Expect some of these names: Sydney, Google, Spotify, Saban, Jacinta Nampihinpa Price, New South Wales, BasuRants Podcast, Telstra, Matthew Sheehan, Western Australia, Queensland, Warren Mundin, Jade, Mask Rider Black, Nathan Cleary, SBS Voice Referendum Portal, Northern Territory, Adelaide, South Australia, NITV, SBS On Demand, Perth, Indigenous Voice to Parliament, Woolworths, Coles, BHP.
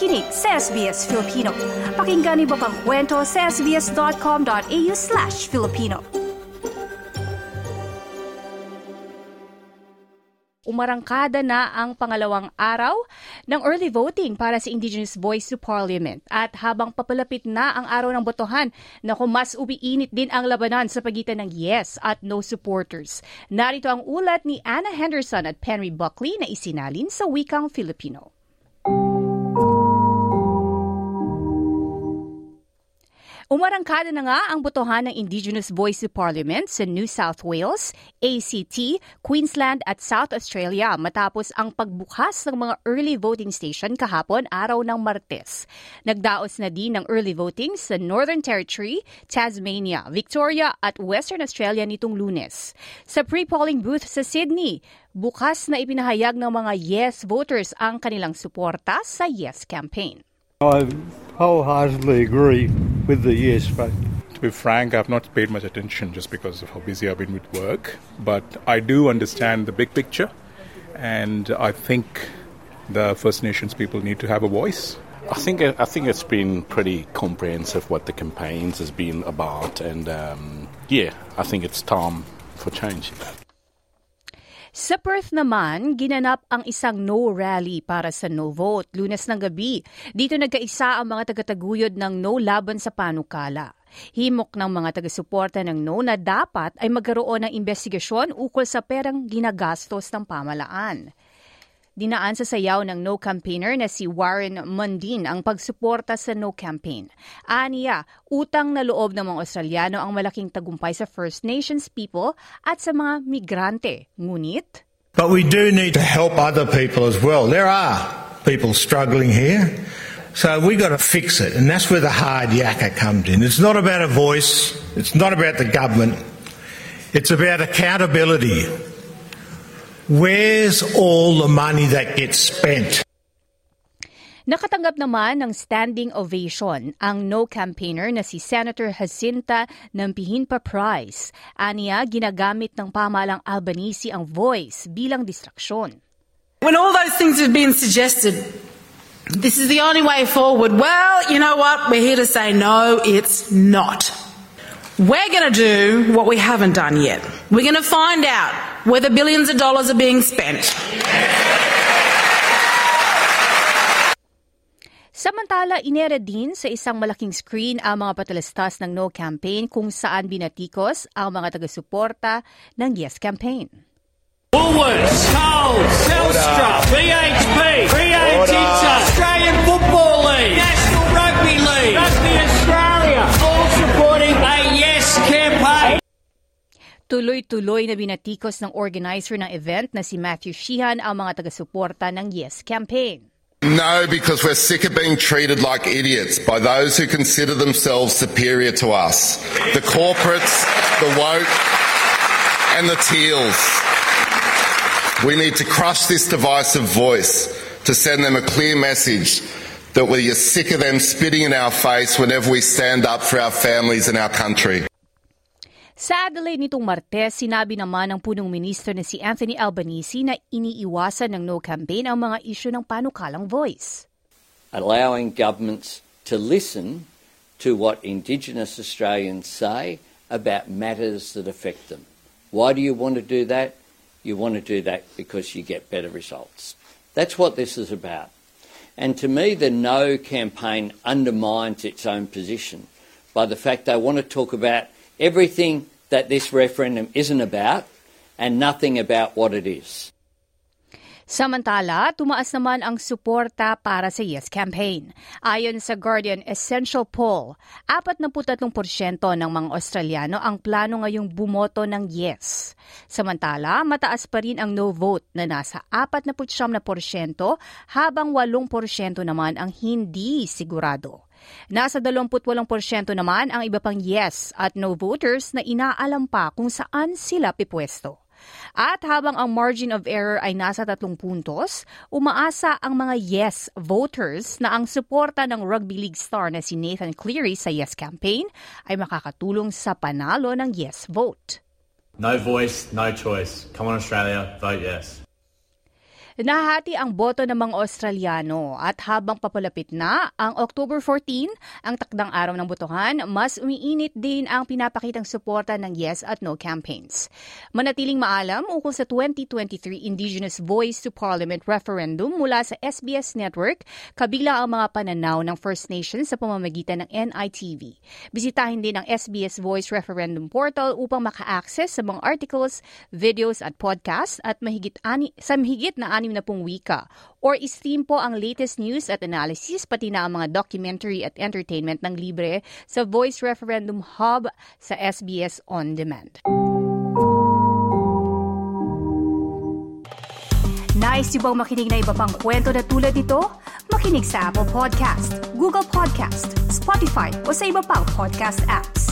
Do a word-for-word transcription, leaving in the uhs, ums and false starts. nakikinig sa S B S Filipino. Pakinggan iba pang kwento sa sbs.com.au slash Filipino. Umarangkada na ang pangalawang araw ng early voting para sa Indigenous Voice to Parliament. At habang papalapit na ang araw ng botohan, naku, mas umiinit din ang labanan sa pagitan ng yes at no supporters. Narito ang ulat ni Anna Henderson at Penry Buckley na isinalin sa wikang Filipino. Umarangkada na nga ang botohan ng Indigenous Voice to Parliament sa New South Wales, A C T, Queensland at South Australia matapos ang pagbukas ng mga early voting station kahapon araw ng Martes. Nagdaos na din ng early voting sa Northern Territory, Tasmania, Victoria at Western Australia nitong Lunes. Sa pre-polling booth sa Sydney, bukas na ipinahayag ng mga yes voters ang kanilang suporta sa yes campaign. I wholeheartedly agree with the yes vote. To be frank, I've not paid much attention just because of how busy I've been with work, but I do understand the big picture, and I think the First Nations people need to have a voice. I think I think it's been pretty comprehensive what the campaigns has been about, and um, yeah, I think it's time for change. Sa Perth naman, ginanap ang isang no rally para sa no vote Lunes ng gabi. Dito nagkaisa ang mga tagataguyod ng no laban sa panukala. Himok ng mga taga-suporta ng no na dapat ay magkaroon ng investigasyon ukol sa perang ginagastos ng pamalaan. Dinaan sa sayaw ng no campaigner na si Warren Mundin ang pagsuporta sa no campaign. Aniya, utang na loob ng mga Australiano ang malaking tagumpay sa First Nations people at sa mga migrante. Ngunit, but we do need to help other people as well. There are people struggling here. So we got to fix it, and that's where the hard yakka comes in. It's not about a voice, it's not about the government. It's about accountability. Where's all the money that gets spent? Nakatanggap naman ng standing ovation ang no campaigner na si Senator Jacinta Nampihinpa Price. Aniya, ginagamit ng pamalang Albanese ang voice bilang distraksyon. When all those things have been suggested, this is the only way forward. Well, you know what? We're here to say no, it's not. We're going to do what we haven't done yet. We're going to find out where the billions of dollars are being spent. Samantala, inera din sa isang malaking screen ang mga patalastas ng No Campaign kung saan binatikos ang mga taga-suporta ng Yes Campaign. Woolworths, Coles, Telstra, B H P, B H P, Australian Football League, National Rugby League, Rugby Australia, all supporting a Yes Campaign. Tuloy-tuloy na binatikos ng organizer ng event na si Matthew Sheehan ang mga taga-suporta ng Yes Campaign. No, because we're sick of being treated like idiots by those who consider themselves superior to us. The corporates, the woke, and the teals. We need to crush this divisive voice to send them a clear message that we are sick of them spitting in our face whenever we stand up for our families and our country. Sa Adelaide nitong Martes, sinabi naman ng punong minister na si Anthony Albanese na iniiwasan ng no campaign ang mga isyu ng panukalang voice. Allowing governments to listen to what Indigenous Australians say about matters that affect them. Why do you want to do that? You want to do that because you get better results. That's what this is about. And to me, the no campaign undermines its own position by the fact they want to talk about everything that this referendum isn't about and nothing about what it is. Samantala, tumaas naman ang suporta para sa Yes Campaign. Ayon sa Guardian Essential Poll, forty-three percent ng mga Australiano ang plano ngayong bumoto ng Yes. Samantala, mataas pa rin ang no vote na nasa forty-nine percent habang eight percent naman ang hindi sigurado. Nasa twenty-eight percent naman ang iba pang yes at no voters na inaalam pa kung saan sila pipwesto. At habang ang margin of error ay nasa tatlong puntos, umaasa ang mga yes voters na ang suporta ng rugby league star na si Nathan Cleary sa Yes Campaign ay makakatulong sa panalo ng yes vote. No voice, no choice. Come on Australia, vote yes. Nahati ang boto ng mga Australiano at habang papalapit na ang October fourteenth, ang takdang araw ng botohan, mas umiinit din ang pinapakitang suporta ng Yes at No campaigns. Manatiling maalam ukol sa twenty twenty-three Indigenous Voice to Parliament referendum mula sa S B S Network, kabila ang mga pananaw ng First Nations sa pamamagitan ng N I T V. Bisitahin din ang S B S Voice Referendum Portal upang maka-access sa mga articles, videos at podcasts at mahigit ani, sa mahigit na anim na pung wika or i-stream po ang latest news at analysis pati na ang mga documentary at entertainment ng libre sa Voice Referendum Hub sa S B S On Demand. Nice yung bang makinig na iba pang kwento na tulad ito? Makinig sa Apple Podcast, Google Podcast, Spotify o sa iba pang podcast apps.